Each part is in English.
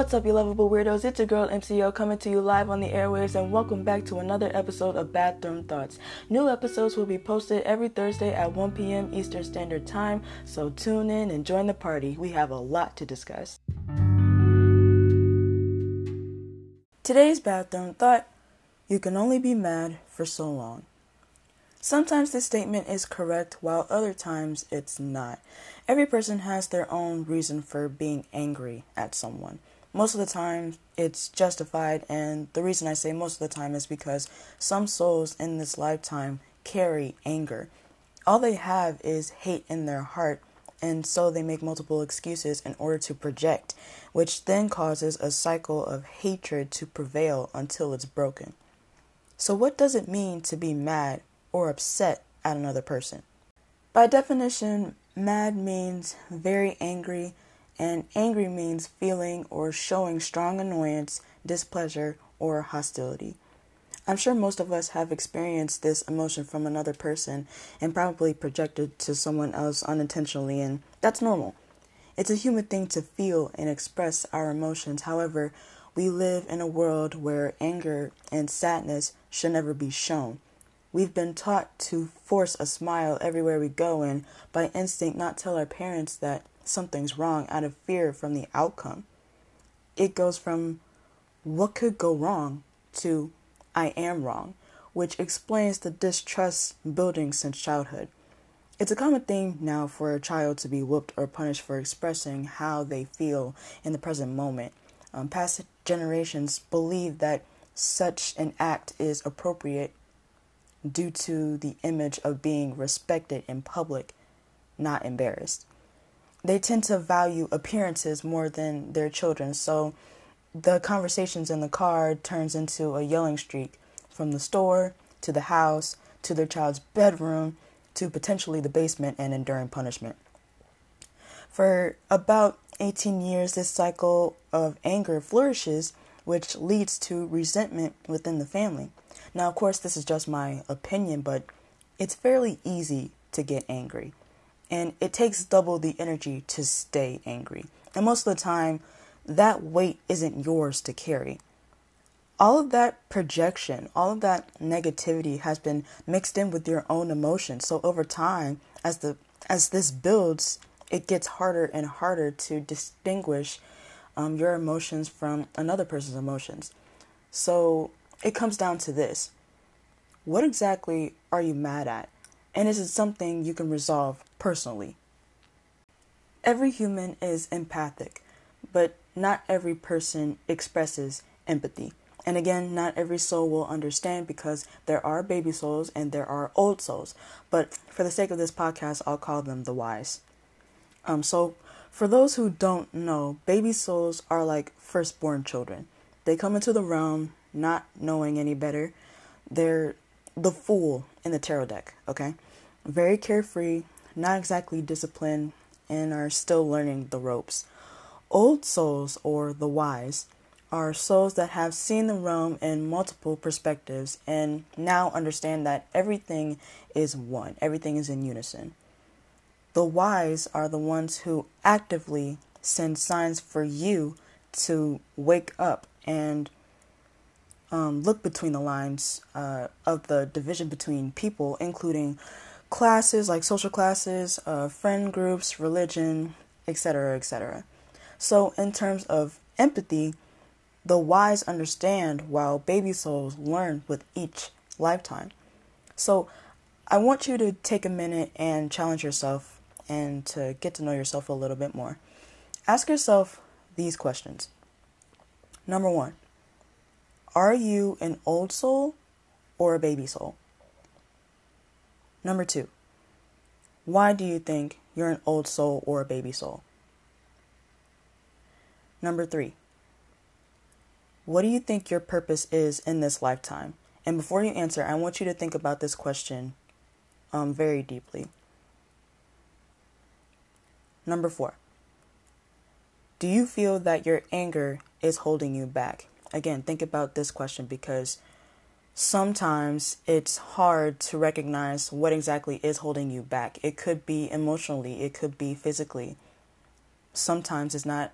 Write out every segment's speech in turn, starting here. What's up, you lovable weirdos? It's your girl MCO coming to you live on the airwaves, and welcome back to another episode of Bathroom Thoughts. New episodes will be posted every Thursday at 1 p.m. Eastern Standard Time, so tune in and join the party. We have a lot to discuss. Today's Bathroom Thought, you can only be mad for so long. Sometimes this statement is correct, while other times it's not. Every person has their own reason for being angry at someone. Most of the time, it's justified, and the reason I say most of the time is because some souls in this lifetime carry anger. All they have is hate in their heart, and so they make multiple excuses in order to project, which then causes a cycle of hatred to prevail until it's broken. So what does it mean to be mad or upset at another person? By definition, mad means very angry, and angry means feeling or showing strong annoyance, displeasure, or hostility. I'm sure most of us have experienced this emotion from another person and probably projected to someone else unintentionally, and that's normal. It's a human thing to feel and express our emotions. However, we live in a world where anger and sadness should never be shown. We've been taught to force a smile everywhere we go and, by instinct, not tell our parents that something's wrong out of fear from the outcome. It goes from what could go wrong to I am wrong, which explains the distrust building since childhood. It's a common thing now for a child to be whooped or punished for expressing how they feel in the present moment. Past generations believe that such an act is appropriate due to the image of being respected in public, not embarrassed. They tend to value appearances more than their children, so the conversations in the car turns into a yelling streak from the store to the house to their child's bedroom to potentially the basement and enduring punishment. For about 18 years, this cycle of anger flourishes, which leads to resentment within the family. Now, of course, this is just my opinion, but it's fairly easy to get angry, and it takes double the energy to stay angry. And most of the time, that weight isn't yours to carry. All of that projection, all of that negativity has been mixed in with your own emotions. So over time, as this builds, it gets harder and harder to distinguish your emotions from another person's emotions. So it comes down to this. What exactly are you mad at? And is it something you can resolve personally? Every human is empathic, but not every person expresses empathy. And again, not every soul will understand because there are baby souls and there are old souls. But for the sake of this podcast, I'll call them the wise. So for those who don't know, baby souls are like firstborn children. They come into the realm not knowing any better. They're the fool in the tarot deck, okay? Very carefree, not exactly disciplined, and are still learning the ropes. Old souls, or the wise, are souls that have seen the realm in multiple perspectives and now understand that everything is one. Everything is in unison. The wise are the ones who actively send signs for you to wake up and look between the lines of the division between people, including classes like social classes, friend groups, religion, etc., etc. So in terms of empathy, the wise understand while baby souls learn with each lifetime. So I want you to take a minute and challenge yourself and to get to know yourself a little bit more. Ask yourself these questions. Number one. Are you an old soul or a baby soul? Number two, why do you think you're an old soul or a baby soul? Number three, what do you think your purpose is in this lifetime? And before you answer, I want you to think about this question very deeply. Number four, do you feel that your anger is holding you back? Again, think about this question because sometimes it's hard to recognize what exactly is holding you back. It could be emotionally, it could be physically. Sometimes it's not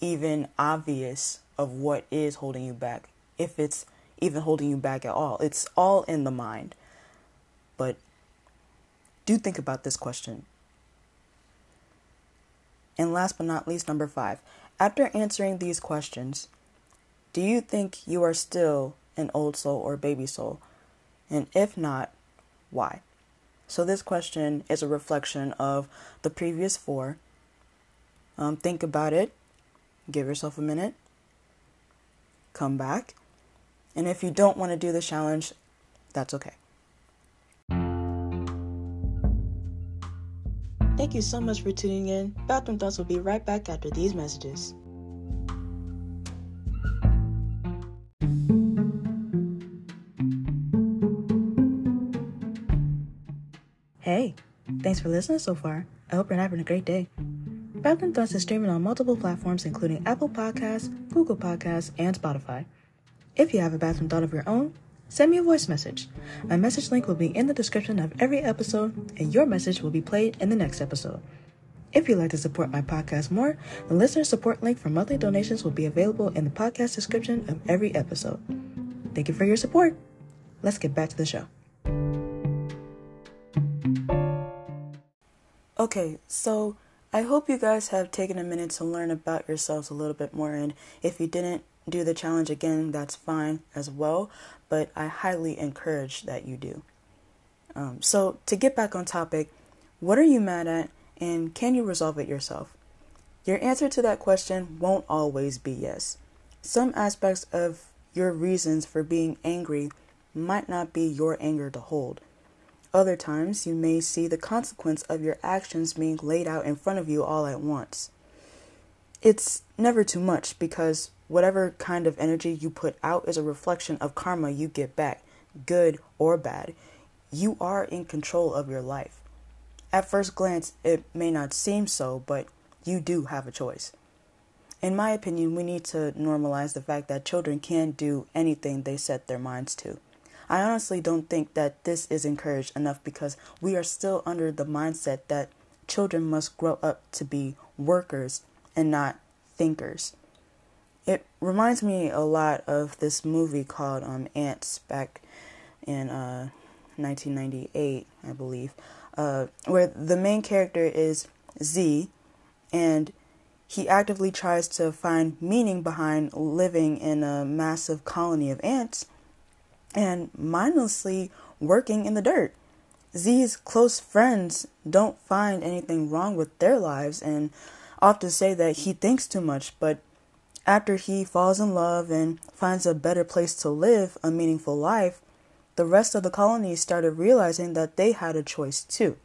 even obvious of what is holding you back, if it's even holding you back at all. It's all in the mind. But do think about this question. And last but not least, number 5. After answering these questions, do you think you are still an old soul or baby soul? And if not, why? So this question is a reflection of the previous 4. Think about it. Give yourself a minute. Come back. And if you don't want to do the challenge, that's okay. Thank you so much for tuning in. Bathroom Thoughts will be right back after these messages. Hey, thanks for listening so far. I hope you're having a great day. Bathroom Thoughts is streaming on multiple platforms, including Apple Podcasts, Google Podcasts, and Spotify. If you have a bathroom thought of your own, send me a voice message. My message link will be in the description of every episode, and your message will be played in the next episode. If you'd like to support my podcast more, the listener support link for monthly donations will be available in the podcast description of every episode. Thank you for your support. Let's get back to the show. Okay, so I hope you guys have taken a minute to learn about yourselves a little bit more, and if you didn't do the challenge again, that's fine as well, but I highly encourage that you do. So to get back on topic, what are you mad at and can you resolve it yourself? Your answer to that question won't always be yes. Some aspects of your reasons for being angry might not be your anger to hold. Other times you may see the consequence of your actions being laid out in front of you all at once. It's never too much because whatever kind of energy you put out is a reflection of karma you get back, good or bad. You are in control of your life. At first glance, it may not seem so, but you do have a choice. In my opinion, we need to normalize the fact that children can do anything they set their minds to. I honestly don't think that this is encouraged enough because we are still under the mindset that children must grow up to be workers and not thinkers. It reminds me a lot of this movie called Ants back in 1998, I believe, where the main character is Z, and he actively tries to find meaning behind living in a massive colony of ants and mindlessly working in the dirt. Z's close friends don't find anything wrong with their lives and often say that he thinks too much, but after he falls in love and finds a better place to live, a meaningful life, the rest of the colony started realizing that they had a choice too.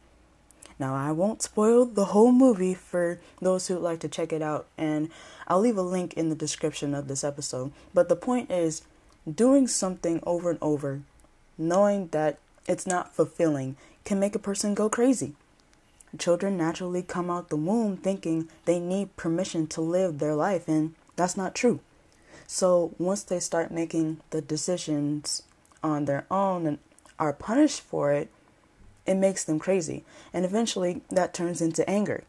Now, I won't spoil the whole movie for those who'd like to check it out, and I'll leave a link in the description of this episode. But the point is, doing something over and over, knowing that it's not fulfilling, can make a person go crazy. Children naturally come out the womb thinking they need permission to live their life, and that's not true. So once they start making the decisions on their own and are punished for it, it makes them crazy. And eventually that turns into anger.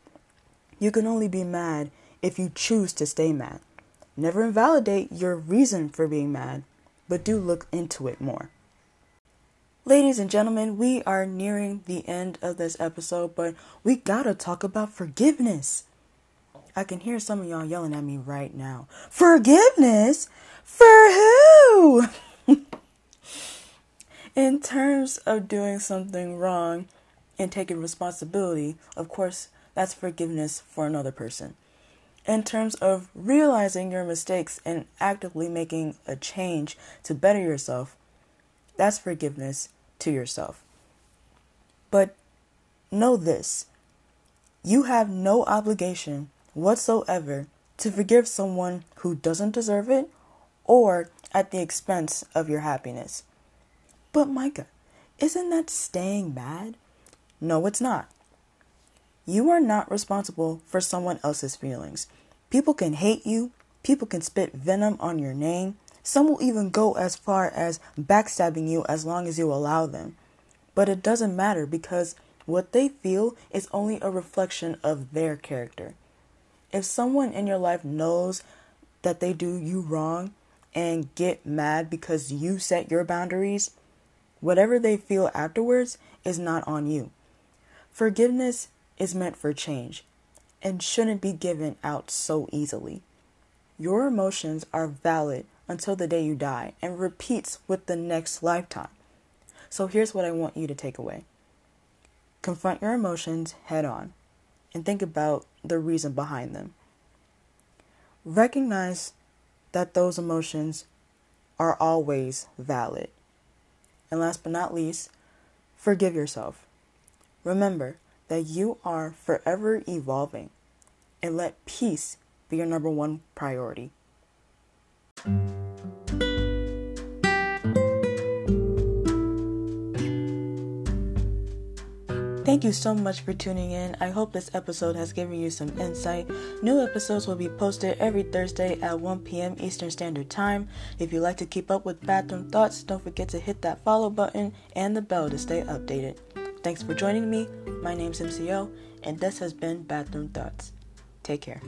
You can only be mad if you choose to stay mad. Never invalidate your reason for being mad, but do look into it more. Ladies and gentlemen, we are nearing the end of this episode, but we gotta talk about forgiveness. I can hear some of y'all yelling at me right now. Forgiveness? For who? In terms of doing something wrong and taking responsibility, of course, that's forgiveness for another person. In terms of realizing your mistakes and actively making a change to better yourself, that's forgiveness to yourself. But know this, you have no obligation whatsoever to forgive someone who doesn't deserve it or at the expense of your happiness. But Micah, isn't that staying mad? No, it's not. You are not responsible for someone else's feelings. People can hate you. People can spit venom on your name. Some will even go as far as backstabbing you as long as you allow them. But it doesn't matter because what they feel is only a reflection of their character. If someone in your life knows that they do you wrong and get mad because you set your boundaries, whatever they feel afterwards is not on you. Forgiveness is meant for change and shouldn't be given out so easily. Your emotions are valid until the day you die and repeats with the next lifetime. So here's what I want you to take away. Confront your emotions head on and think about the reason behind them. Recognize that those emotions are always valid. And last but not least, forgive yourself. Remember that you are forever evolving, and let peace be your number one priority. Thank you so much for tuning in. I hope this episode has given you some insight. New episodes will be posted every Thursday at 1 p.m. Eastern Standard Time. If you'd like to keep up with Bathroom Thoughts, don't forget to hit that follow button and the bell to stay updated. Thanks for joining me. My name's MCO, and this has been Bathroom Thoughts. Take care.